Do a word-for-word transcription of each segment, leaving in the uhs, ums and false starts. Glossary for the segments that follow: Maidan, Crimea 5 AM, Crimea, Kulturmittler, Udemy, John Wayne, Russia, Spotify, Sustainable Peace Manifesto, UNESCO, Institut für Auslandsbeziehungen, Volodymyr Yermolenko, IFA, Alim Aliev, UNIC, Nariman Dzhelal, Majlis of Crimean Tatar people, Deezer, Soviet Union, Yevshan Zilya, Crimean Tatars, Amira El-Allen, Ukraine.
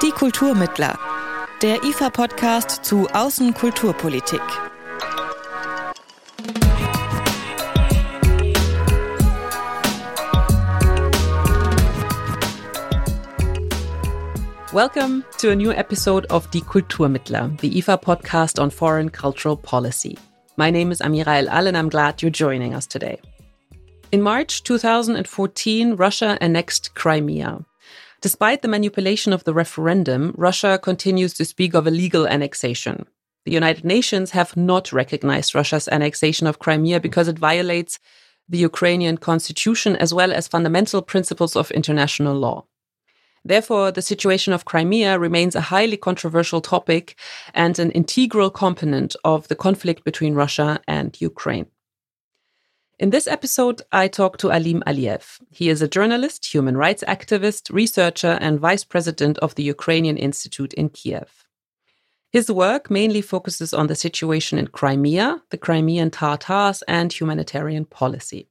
Die Kulturmittler, der I F A-Podcast zu Außenkulturpolitik. Welcome to a new episode of Die Kulturmittler, the I F A podcast on foreign cultural policy. My name is Amira El-Allen, I'm glad you're joining us today. In March two thousand fourteen, Russia annexed Crimea. Despite the manipulation of the referendum, Russia continues to speak of a legal annexation. The United Nations have not recognized Russia's annexation of Crimea because it violates the Ukrainian constitution as well as fundamental principles of international law. Therefore, the situation of Crimea remains a highly controversial topic and an integral component of the conflict between Russia and Ukraine. In this episode, I talk to Alim Aliev. He is a journalist, human rights activist, researcher, and vice president of the Ukrainian Institute in Kiev. His work mainly focuses on the situation in Crimea, the Crimean Tatars, and humanitarian policy.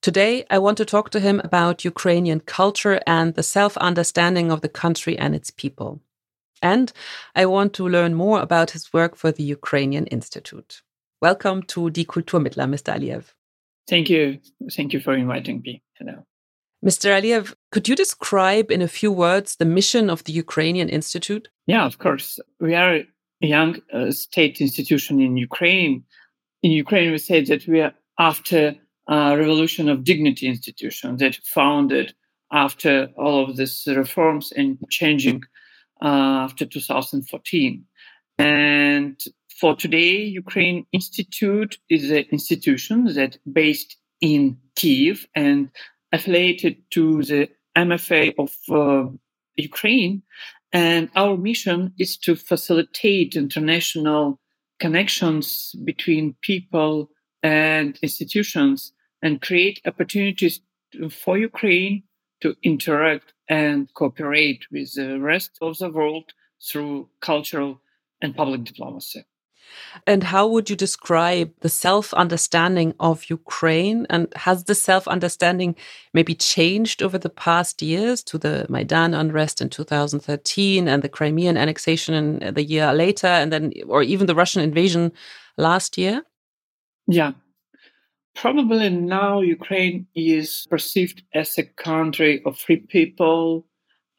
Today, I want to talk to him about Ukrainian culture and the self-understanding of the country and its people. And I want to learn more about his work for the Ukrainian Institute. Welcome to Die Kulturmittler, Mister Aliev. Thank you. Thank you for inviting me. Hello. Mister Aliev, could you describe in a few words the mission of the Ukrainian Institute? Yeah, of course. We are a young uh, state institution in Ukraine. In Ukraine, we say that we are after Uh, revolution of dignity institution that founded after all of these reforms and changing uh, after two thousand fourteen. And for today, Ukraine Institute is an institution that based in Kiev and affiliated to the M F A of uh, Ukraine. And our mission is to facilitate international connections between people and institutions and create opportunities for Ukraine to interact and cooperate with the rest of the world through cultural and public diplomacy. And how would you describe the self-understanding of Ukraine? And has the self-understanding maybe changed over the past years to the Maidan unrest in two thousand thirteen and the Crimean annexation in the year later, and then, or even the Russian invasion last year? Yeah, probably now Ukraine is perceived as a country of free people,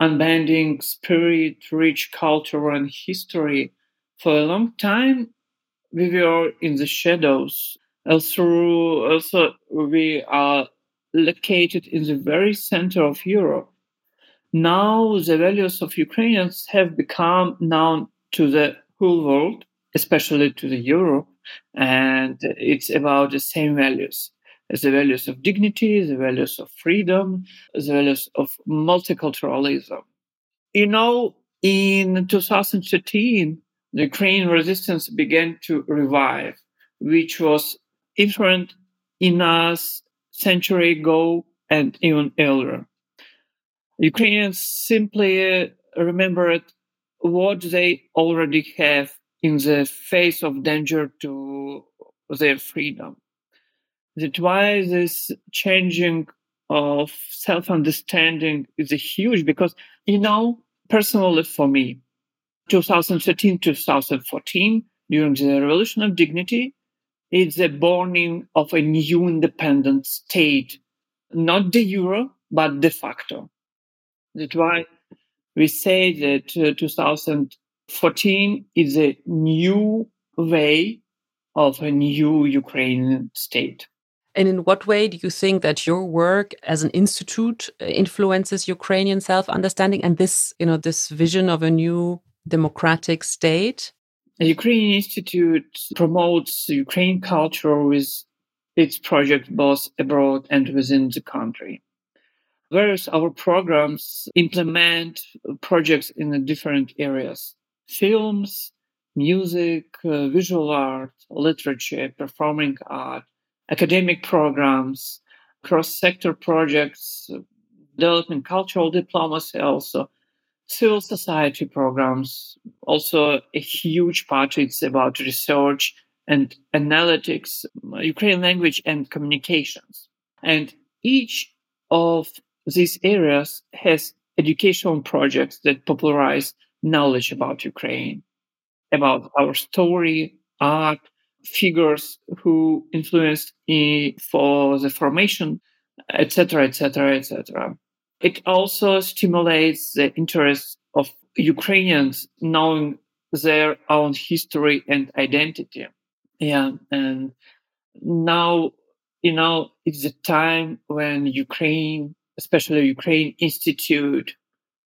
unbending spirit, rich culture and history. For a long time, we were in the shadows. Also, also we are located in the very center of Europe. Now, the values of Ukrainians have become known to the whole world, especially to the Europe. And it's about the same values, the values of dignity, the values of freedom, the values of multiculturalism. You know, in two thousand thirteen, the Ukrainian resistance began to revive, which was different in us a century ago and even earlier. Ukrainians simply remembered what they already have in the face of danger to their freedom. That's why this changing of self-understanding is huge, because, you know, personally for me, twenty thirteen to twenty fourteen, during the Revolution of Dignity, it's the born of a new independent state, not de jure, but de facto. That's why we say that uh, two thousand fourteen is a new way of a new Ukrainian state. And in what way do you think that your work as an institute influences Ukrainian self-understanding and this, you know, this vision of a new democratic state? The Ukrainian Institute promotes Ukrainian culture with its projects both abroad and within the country. Whereas our programs implement projects in the different areas. Films, music, uh, visual art, literature, performing art, academic programs, cross-sector projects, development, cultural diplomacy also, civil society programs. Also a huge part is about research and analytics, Ukrainian language and communications. And each of these areas has educational projects that popularize knowledge about Ukraine, about our story, art, figures who influenced it for the formation, et cetera, et cetera, et cetera. It also stimulates the interest of Ukrainians knowing their own history and identity. Yeah, and now, you know, it's the time when Ukraine, especially Ukrainian Institute,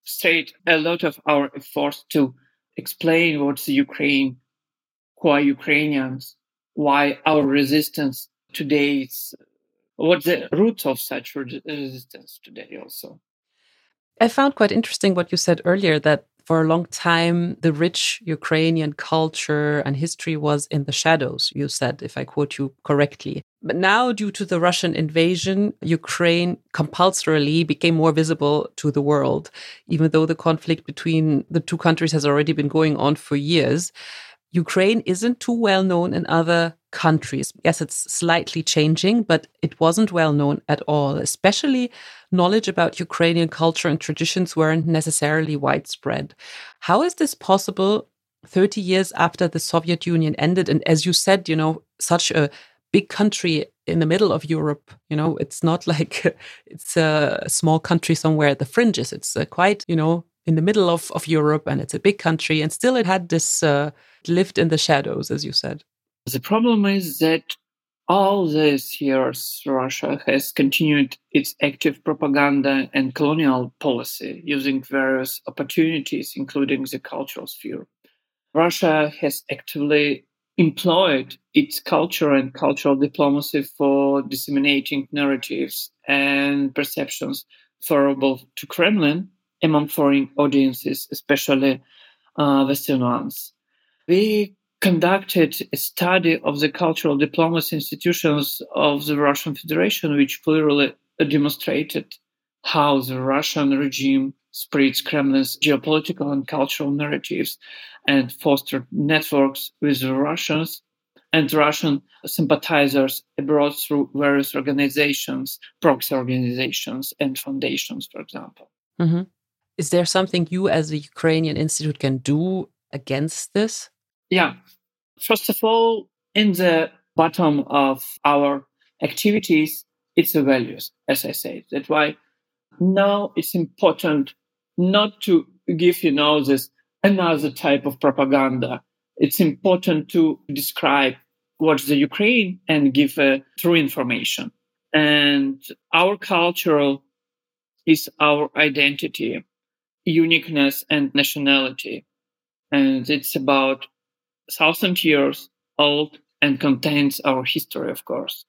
state a lot of our efforts to explain what's Ukraine, who are Ukrainians, why our resistance today is, what the roots of such resistance today also. I found quite interesting what you said earlier, that for a long time, the rich Ukrainian culture and history was in the shadows, you said, if I quote you correctly. But now, due to the Russian invasion, Ukraine compulsorily became more visible to the world, even though the conflict between the two countries has already been going on for years. Ukraine isn't too well known in other countries. Yes, it's slightly changing, but it wasn't well known at all. Especially knowledge about Ukrainian culture and traditions weren't necessarily widespread. How is this possible thirty years after the Soviet Union ended? And as you said, you know, such a big country in the middle of Europe, you know, it's not like it's a small country somewhere at the fringes. It's quite, you know, in the middle of, of Europe, and it's a big country, and still it had this uh, lived in the shadows, as you said. The problem is that all these years, Russia has continued its active propaganda and colonial policy, using various opportunities, including the cultural sphere. Russia has actively employed its culture and cultural diplomacy for disseminating narratives and perceptions favorable to Kremlin among foreign audiences, especially uh, Western ones. We conducted a study of the cultural diplomacy institutions of the Russian Federation, which clearly demonstrated how the Russian regime spreads Kremlin's geopolitical and cultural narratives and fostered networks with the Russians and Russian sympathizers abroad through various organizations, proxy organizations and foundations, for example. Mm-hmm. Is there something you as the Ukrainian Institute can do against this? Yeah. First of all, in the bottom of our activities, it's the values, as I said. That's why now it's important not to give, you know, this another type of propaganda. It's important to describe what's the Ukraine and give uh, true information. And our cultural is our identity, uniqueness and nationality. And it's about thousand years old and contains our history, of course.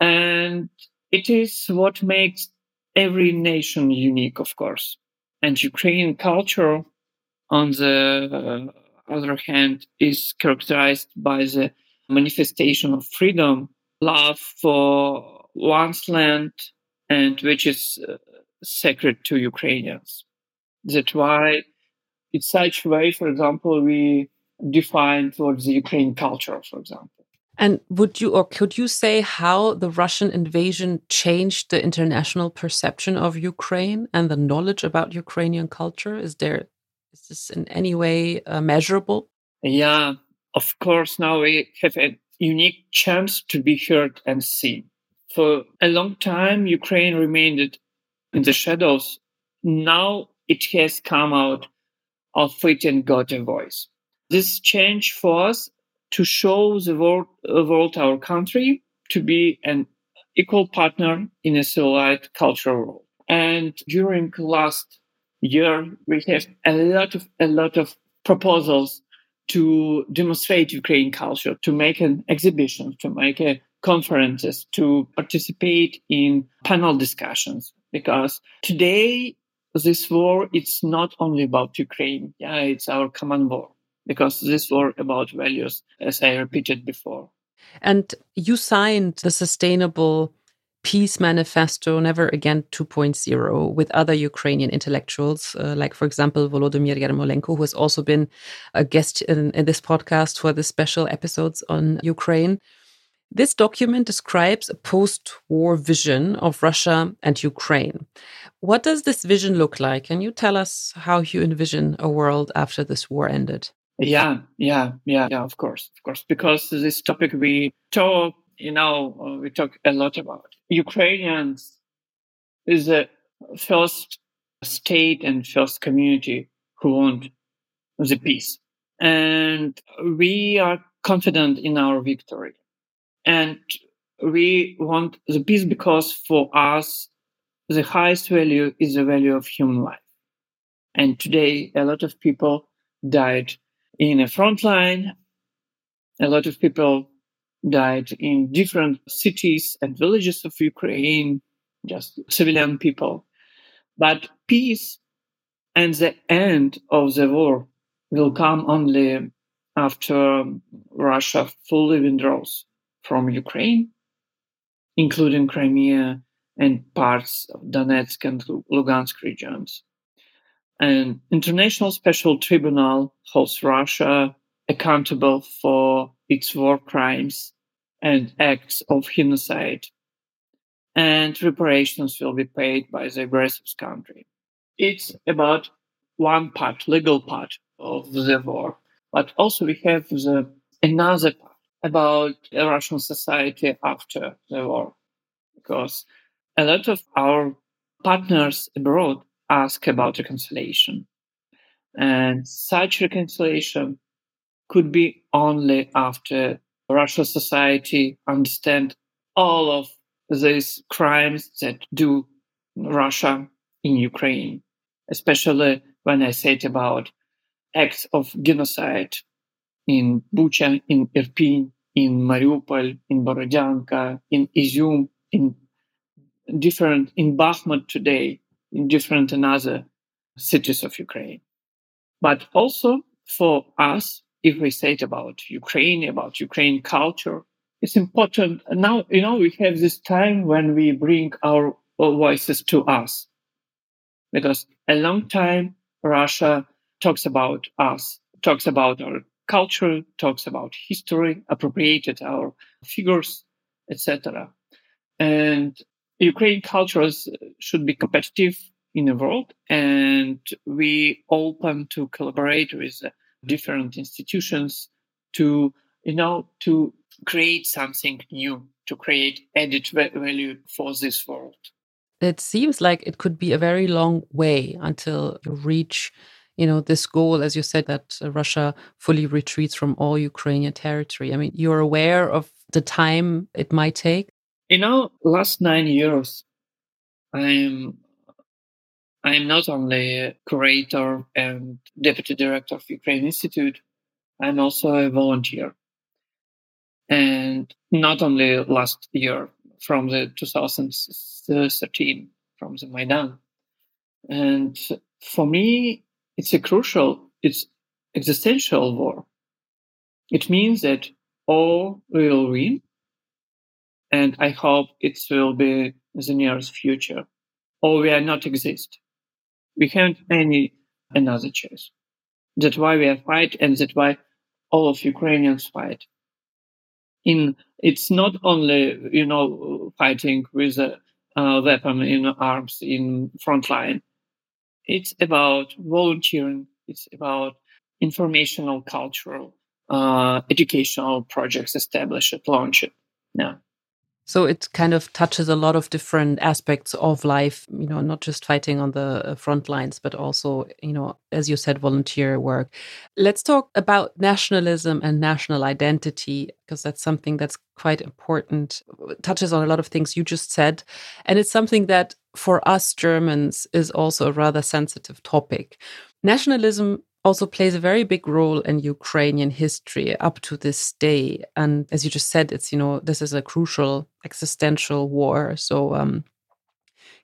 And it is what makes every nation unique, of course. And Ukrainian culture, on the other hand, is characterized by the manifestation of freedom, love for one's land, and which is uh, sacred to Ukrainians. That's why, in such a way, for example, we defined what the Ukrainian culture, for example. And would you or could you say how the Russian invasion changed the international perception of Ukraine and the knowledge about Ukrainian culture? Is there is this in any way uh, measurable? Yeah, of course. Now we have a unique chance to be heard and seen. For a long time, Ukraine remained in the shadows. Now it has come out of it and got a voice. This change for us to show the world, the world our country, to be an equal partner in a civilized cultural world. And during last year, we have a lot of a lot of proposals to demonstrate Ukrainian culture, to make an exhibition, to make a conferences, to participate in panel discussions, because today this war, it's not only about Ukraine. Yeah, it's our common war, because this war about values, as I repeated before. And you signed the Sustainable Peace Manifesto Never Again two point oh with other Ukrainian intellectuals, uh, like, for example, Volodymyr Yermolenko, who has also been a guest in, in this podcast for the special episodes on Ukraine. This document describes a post-war vision of Russia and Ukraine. What does this vision look like? Can you tell us how you envision a world after this war ended? Yeah, yeah, yeah, yeah, of course, of course. Because this topic we talk, you know, we talk a lot about. Ukrainians is the first state and first community who want the peace. And we are confident in our victory. And we want the peace because for us, the highest value is the value of human life. And today, a lot of people died in a front line. A lot of people died in different cities and villages of Ukraine, just civilian people. But peace and the end of the war will come only after Russia fully withdraws from Ukraine, including Crimea and parts of Donetsk and Lugansk regions. An international special tribunal holds Russia accountable for its war crimes and acts of genocide, and reparations will be paid by the aggressors' country. It's about one part, legal part of the war, but also we have the another part about Russian society after the war, because a lot of our partners abroad ask about reconciliation, and such reconciliation could be only after Russian society understand all of these crimes that do Russia in Ukraine, especially when I said about acts of genocide in Bucha, in Irpin, in Mariupol, in Borodyanka, in Izum, in different, in Bakhmut today, in different and other cities of Ukraine. But also for us, if we say it about Ukraine, about Ukraine culture, it's important. Now, you know, we have this time when we bring our voices to us. Because a long time, Russia talks about us, talks about our culture, talks about history, appropriated our figures, et cetera. And Ukraine cultures should be competitive in the world, and we open to collaborate with different institutions to, you know, to create something new, to create added value for this world. It seems like it could be a very long way until you reach, you know, this goal, as you said, that Russia fully retreats from all Ukrainian territory. I mean, you're aware of the time it might take? You know, last nine years, I'm I'm not only a curator and deputy director of Ukraine Institute, I'm also a volunteer. And not only last year, from the twenty thirteen, from the Maidan. And for me, it's a crucial, it's existential war. It means that all will win. And I hope it will be the nearest future. Or we are not exist. We haven't any another choice. That's why we are fight, and that's why all of Ukrainians fight. In it's not only, you know, fighting with a uh, weapon in arms in front line. It's about volunteering. It's about informational, cultural, uh, educational projects established, launched. Yeah. So it kind of touches a lot of different aspects of life, you know, not just fighting on the front lines, but also, you know, as you said, volunteer work. Let's talk about nationalism and national identity, because that's something that's quite important. It touches on a lot of things you just said. And it's something that for us Germans is also a rather sensitive topic. Nationalism also plays a very big role in Ukrainian history up to this day. And as you just said, it's, you know, this is a crucial existential war. So um,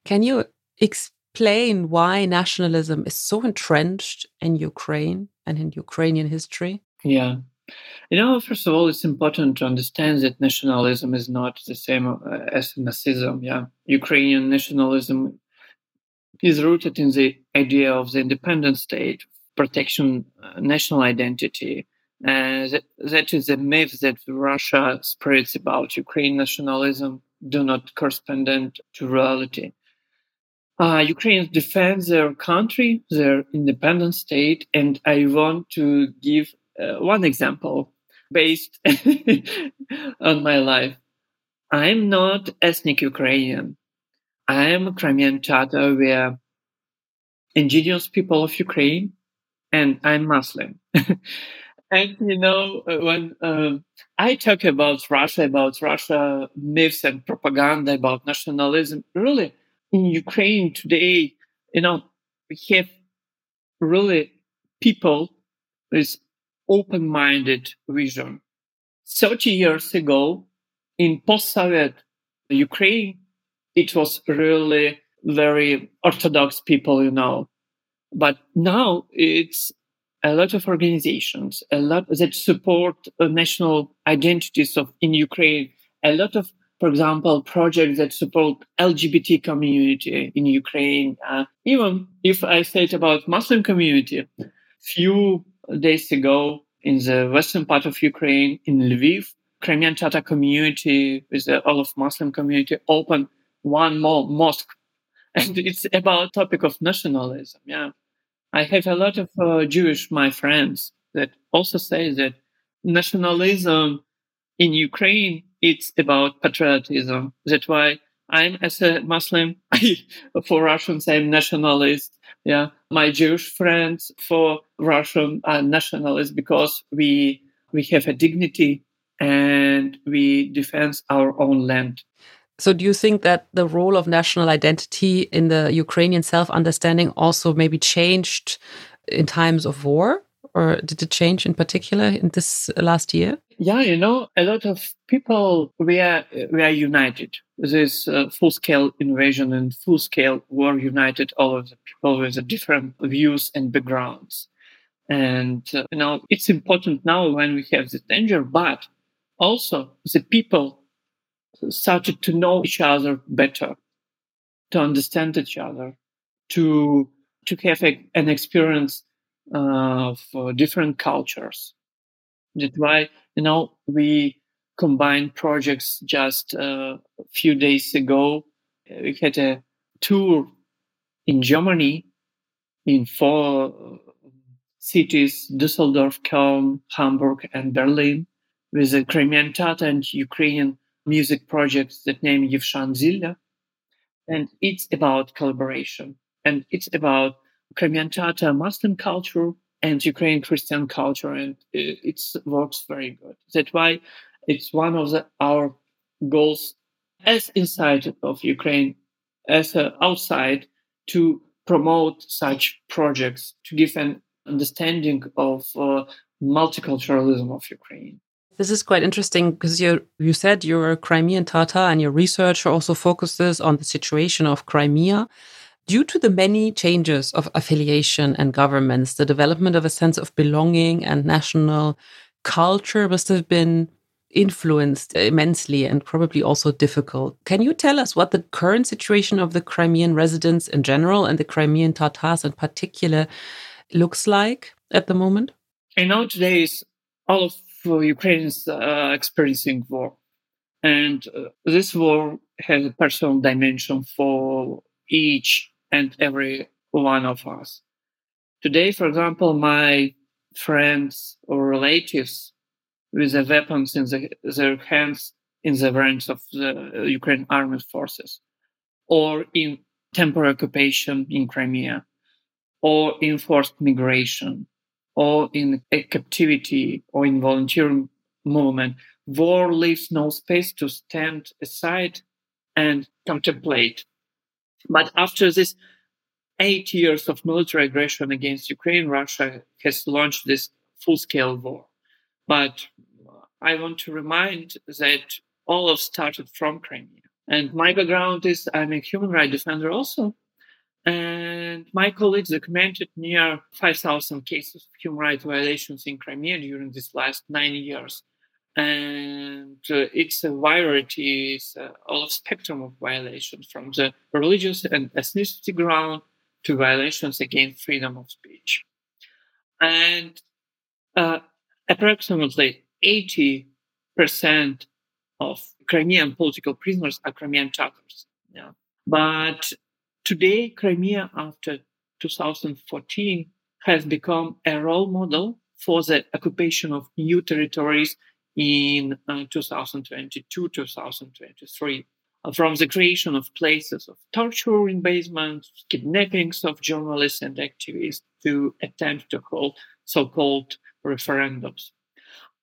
can you explain why nationalism is so entrenched in Ukraine and in Ukrainian history? Yeah. You know, first of all, it's important to understand that nationalism is not the same as Nazism. Yeah, Ukrainian nationalism is rooted in the idea of the independent state, protection, uh, national identity, Uh, that, that is a myth that Russia spreads about Ukraine nationalism do not correspond to reality. Uh, Ukrainians defend their country, their independent state, and I want to give uh, one example based on my life. I'm not ethnic Ukrainian. I'm a Crimean Tatar. We are indigenous people of Ukraine, and I'm Muslim. And, you know, when uh, I talk about Russia, about Russia myths and propaganda about nationalism, really, in Ukraine today, you know, we have really people with open-minded vision. thirty years ago, in post-Soviet Ukraine, it was really very orthodox people, you know. But now it's a lot of organizations, a lot that support uh, national identities of in Ukraine, a lot of, for example, projects that support L G B T community in Ukraine. Uh, even if I said about Muslim community, few days ago in the western part of Ukraine, in Lviv, Crimean Tatar community with the all of Muslim community opened one more mosque. And it's about topic of nationalism, yeah. I have a lot of uh, Jewish, my friends, that also say that nationalism in Ukraine, it's about patriotism. That's why I'm, as a Muslim, for Russians, I'm nationalist. Yeah, my Jewish friends for Russian are nationalists because we we have a dignity and we defend our own land. So do you think that the role of national identity in the Ukrainian self-understanding also maybe changed in times of war? Or did it change in particular in this last year? Yeah, you know, a lot of people, we are, we are united. This uh, full-scale invasion and full-scale war united all of the people with the different views and backgrounds. And, uh, you know, it's important now when we have this danger, but also the people started to know each other better, to understand each other, to to have a, an experience uh, of different cultures. That's why, you know, we combined projects just uh, a few days ago. We had a tour in Germany in four cities, Düsseldorf, Köln, Hamburg, and Berlin, with the Crimean Tatar and Ukrainian music projects that name Yevshan Zilya. And it's about collaboration. And it's about Crimean Tatar Muslim culture and Ukrainian Christian culture. And it works very good. That's why it's one of the, our goals as inside of Ukraine, as uh, outside, to promote such projects, to give an understanding of uh, multiculturalism of Ukraine. This is quite interesting because you you said you're a Crimean Tatar and your research also focuses on the situation of Crimea. Due to the many changes of affiliation and governments, the development of a sense of belonging and national culture must have been influenced immensely and probably also difficult. Can you tell us what the current situation of the Crimean residents in general and the Crimean Tatars in particular looks like at the moment? In our days, all of Ukrainians are uh, experiencing war. And uh, this war has a personal dimension for each and every one of us. Today, for example, my friends or relatives with the weapons in the, their hands in the ranks of the Ukraine armed forces, or in temporary occupation in Crimea, or in forced migration, or in a captivity or in volunteer movement. War leaves no space to stand aside and contemplate. But after this eight years of military aggression against Ukraine, Russia has launched this full-scale war. But I want to remind that all of started from Crimea. And my background is I'm a human rights defender also. And my colleagues documented near five thousand cases of human rights violations in Crimea during these last nine years. And uh, it's a variety, it's a whole spectrum of violations, from the religious and ethnicity ground to violations against freedom of speech. And uh, approximately eighty percent of Crimean political prisoners are Crimean Tatars. Yeah. But today, Crimea, after two thousand fourteen, has become a role model for the occupation of new territories in uh, twenty twenty-two, twenty twenty-three. From the creation of places of torture in basements, kidnappings of journalists and activists to attempt to hold so-called referendums.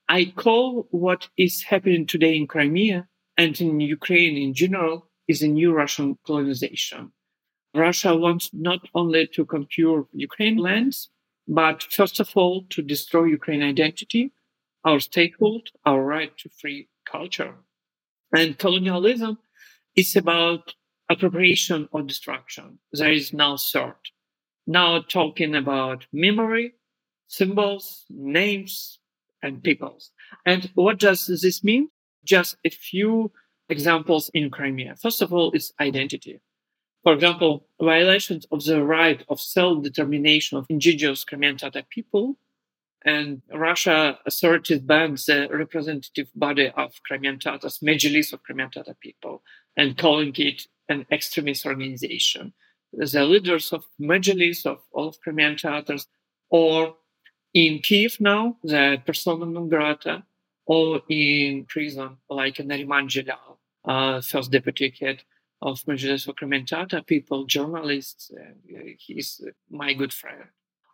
I call what is happening today in Crimea and in Ukraine in general is a new Russian colonization. Russia wants not only to conquer Ukraine lands, but first of all, to destroy Ukraine identity, our statehood, our right to free culture. And colonialism is about appropriation or destruction. There is no third. Now talking about memory, symbols, names, and peoples. And what does this mean? Just a few examples in Crimea. First of all, it's identity. For example, violations of the right of self-determination of indigenous Crimean Tatar people, and Russia authorities banned the representative body of Crimean Tatars, Majlis of Crimean Tatar people, and calling it an extremist organization. The leaders of Majlis, of all of Crimean Tatars, or in Kiev now, the persona non grata, or in prison, like Nariman Dzhelal, uh, first deputy head of Majlis of Crimean Tatar people, journalists. Uh, he's my good friend.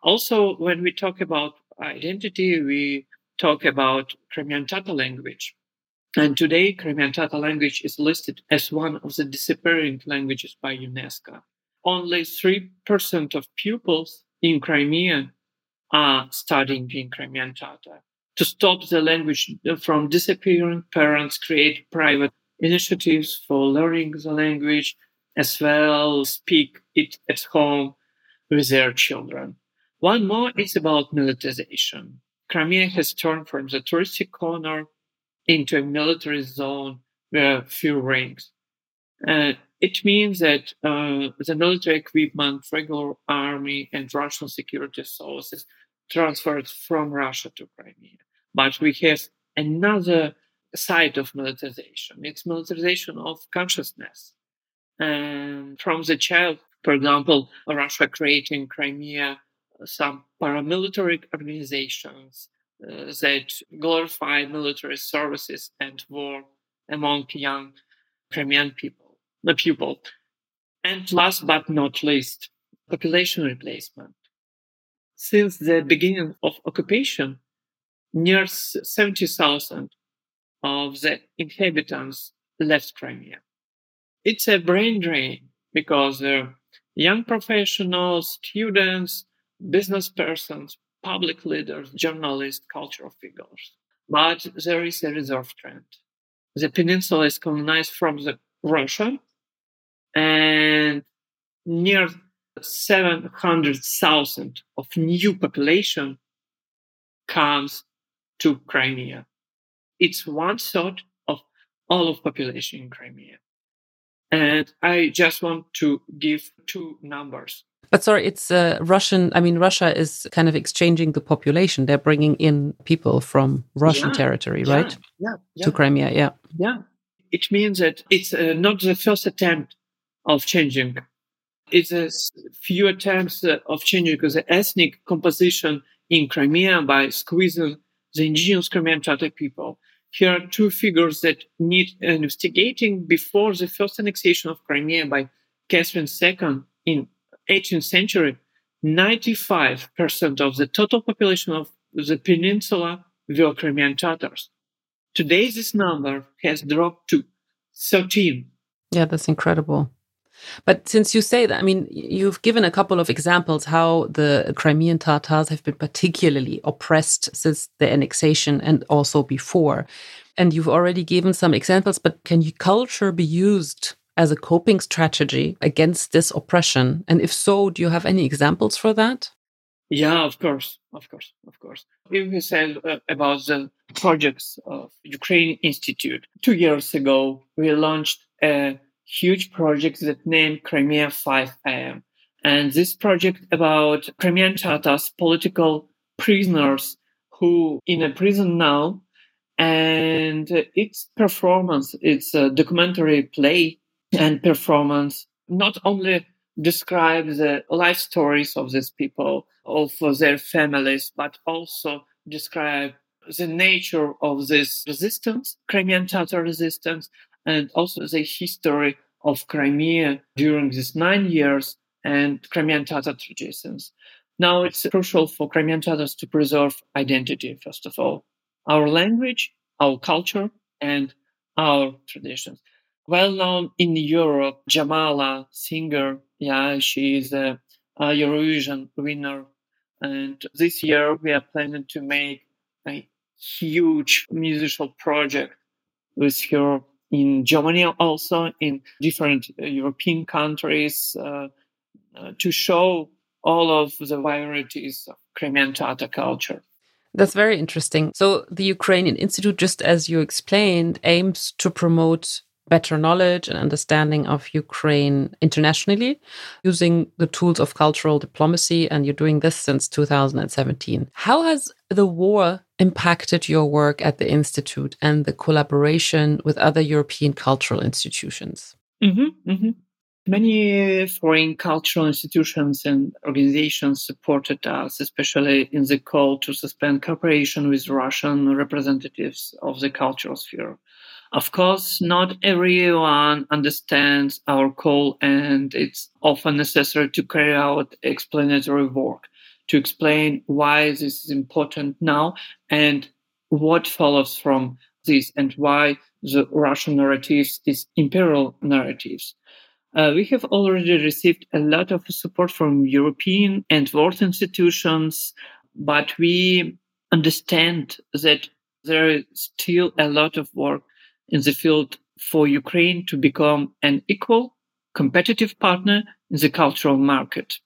Also, when we talk about identity, we talk about Crimean Tatar language. And today, Crimean Tatar language is listed as one of the disappearing languages by UNESCO. Only three percent of pupils in Crimea are studying in Crimean Tatar. To stop the language from disappearing, parents create private initiatives for learning the language, as well as speak it at home with their children. One more is about militarization. Crimea has turned from the touristic corner into a military zone where few ranks. Uh, it means that uh, the military equipment, regular army, and Russian security sources transferred from Russia to Crimea. But we have another side of militarization. It's militarization of consciousness. And from the child, for example, Russia creating Crimea some paramilitary organizations uh, that glorify military services and war among young Crimean people, the people. And last but not least, population replacement. Since the beginning of occupation, near seventy thousand of the inhabitants left Crimea. It's a brain drain because uh, young professionals, students, business persons, public leaders, journalists, cultural figures. But there is a reserve trend. The peninsula is colonized from the Russia, and near seven hundred thousand of new population comes to Crimea. It's one third of all of population in Crimea. And I just want to give two numbers. But sorry, it's uh, Russian. I mean, Russia is kind of exchanging the population. They're bringing in people from Russian yeah, territory, yeah, right? Yeah, yeah. To Crimea, yeah. Yeah. It means that it's uh, not the first attempt of changing. It's a few attempts uh, of changing the ethnic composition in Crimea by squeezing the indigenous Crimean Tatar people. Here are two figures that need investigating. Before the first annexation of Crimea by Catherine the Second in eighteenth century, ninety-five percent of the total population of the peninsula were Crimean Tatars. Today, this number has dropped to thirteen. Yeah, that's incredible. But since you say that, I mean, you've given a couple of examples how the Crimean Tatars have been particularly oppressed since the annexation and also before. And you've already given some examples, but can culture be used as a coping strategy against this oppression? And if so, do you have any examples for that? Yeah, of course, of course, of course. If we said uh, about the projects of Ukrainian Institute, two years ago, we launched a huge project that named Crimea five A M. And this project about Crimean Tatars, political prisoners who in a prison now, and its performance, its a documentary play and performance, not only describes the life stories of these people, of their families, but also describe the nature of this resistance, Crimean Tatar resistance, and also the history of Crimea during these nine years and Crimean Tatar traditions. Now it's crucial for Crimean Tatars to preserve identity, first of all, our language, our culture, and our traditions. Well known in Europe, Jamala, singer, yeah, she is a, a Eurovision winner. And this year we are planning to make a huge musical project with her in Germany, also in different European countries, uh, uh, to show all of the varieties of Crimean Tatar culture. That's very interesting. So the Ukrainian Institute, just as you explained, aims to promote better knowledge and understanding of Ukraine internationally using the tools of cultural diplomacy, and you're doing this since two thousand seventeen. How has the war impacted your work at the Institute and the collaboration with other European cultural institutions? Mm-hmm, mm-hmm. Many foreign cultural institutions and organizations supported us, especially in the call to suspend cooperation with Russian representatives of the cultural sphere. Of course, not everyone understands our call, and it's often necessary to carry out explanatory work to explain why this is important now and what follows from this and why the Russian narratives is imperial narratives. Uh, we have already received a lot of support from European and world institutions, but we understand that there is still a lot of work in the field for Ukraine to become an equal, competitive partner in the cultural market.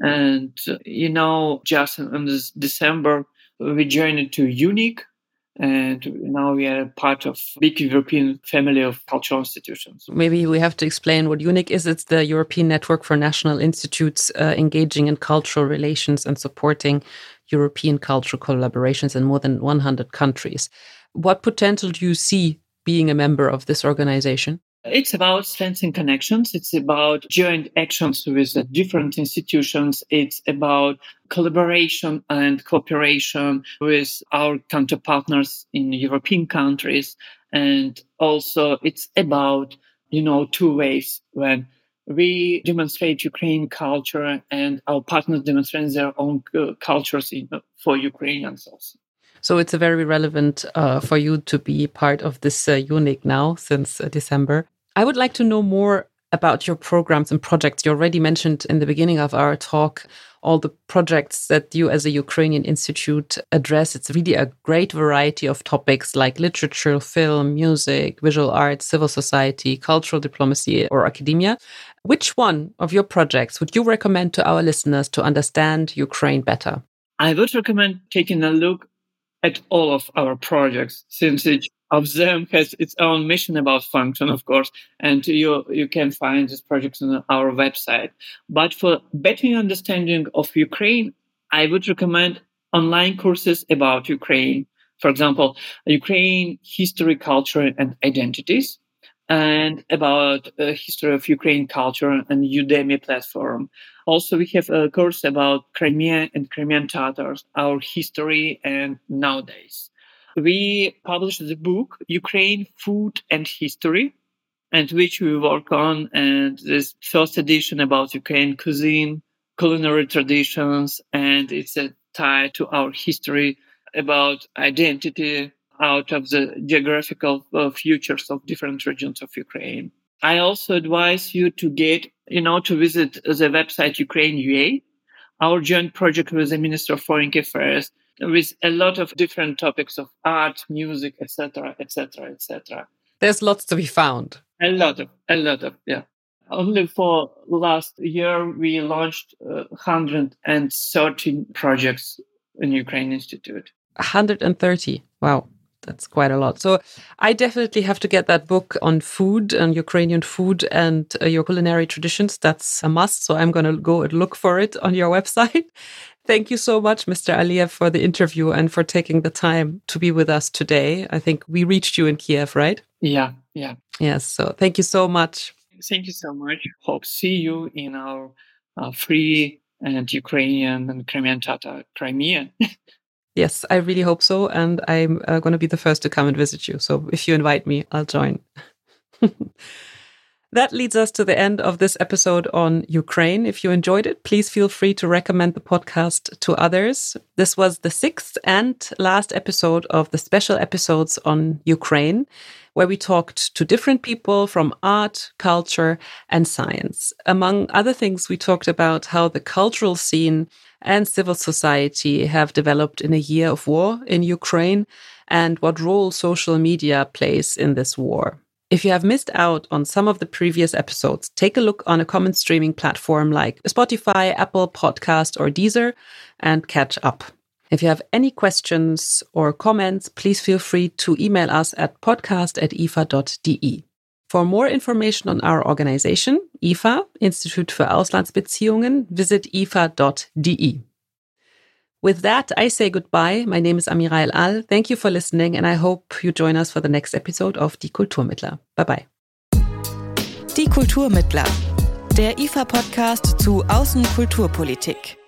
And, uh, you know, just in, in this December, we joined to U N I C, and now we are part of big European family of cultural institutions. Maybe we have to explain what U N I C is. It's the European Network for National Institutes uh, engaging in cultural relations and supporting European cultural collaborations in more than one hundred countries. What potential do you see being a member of this organization? It's about strengthening connections. It's about joint actions with the different institutions. It's about collaboration and cooperation with our counterpartners in European countries. And also it's about, you know, two ways when we demonstrate Ukrainian culture and our partners demonstrate their own uh, cultures in, uh, for Ukrainians also. So it's a very relevant uh, for you to be part of this uh, U N I C now since uh, December. I would like to know more about your programs and projects. You already mentioned in the beginning of our talk all the projects that you as a Ukrainian Institute address. It's really a great variety of topics like literature, film, music, visual arts, civil society, cultural diplomacy or academia. Which one of your projects would you recommend to our listeners to understand Ukraine better? I would recommend taking a look at all of our projects, since each of them has its own mission about function, of course, and you you can find these projects on our website. But for better understanding of Ukraine, I would recommend online courses about Ukraine. For example, Ukraine history, culture, and identities, and about uh, history of Ukraine culture and Udemy platform. Also, we have a course about Crimea and Crimean Tatars, our history and nowadays. We published the book, Ukraine, Food and History, and which we work on, and this first edition about Ukraine cuisine, culinary traditions, and it's a tie to our history about identity out of the geographical uh, futures of different regions of Ukraine. I also advise you to get, you know, to visit the website Ukraine dot U A, our joint project with the Minister of Foreign Affairs, with a lot of different topics of art, music, et cetera, et cetera, et cetera. There's lots to be found. A lot of, a lot of, yeah. Only for last year, we launched uh, one hundred thirty projects in Ukraine Institute. one hundred thirty. Wow. That's quite a lot. So I definitely have to get that book on food and Ukrainian food and uh, your culinary traditions. That's a must. So I'm going to go and look for it on your website. Thank you so much, Mister Aliev, for the interview and for taking the time to be with us today. I think we reached you in Kiev, right? Yeah, yeah. Yes, so thank you so much. Thank you so much. Hope see you in our uh, free and Ukrainian and Crimean Tatar Crimea. Yes, I really hope so. And I'm uh, going to be the first to come and visit you. So if you invite me, I'll join. That leads us to the end of this episode on Ukraine. If you enjoyed it, please feel free to recommend the podcast to others. This was the sixth and last episode of the special episodes on Ukraine, where we talked to different people from art, culture, and science. Among other things, we talked about how the cultural scene and civil society have developed in a year of war in Ukraine and what role social media plays in this war. If you have missed out on some of the previous episodes, take a look on a common streaming platform like Spotify, Apple Podcast, or Deezer and catch up. If you have any questions or comments, please feel free to email us at podcast at i f a dot d e. For more information on our organization, I F A, Institut für Auslandsbeziehungen, visit i f a dot d e. With that, I say goodbye. My name is Amira El-Allen. Thank you for listening, and I hope you join us for the next episode of Die Kulturmittler. Bye-bye. Die Kulturmittler, der I F A-Podcast zu Außenkulturpolitik.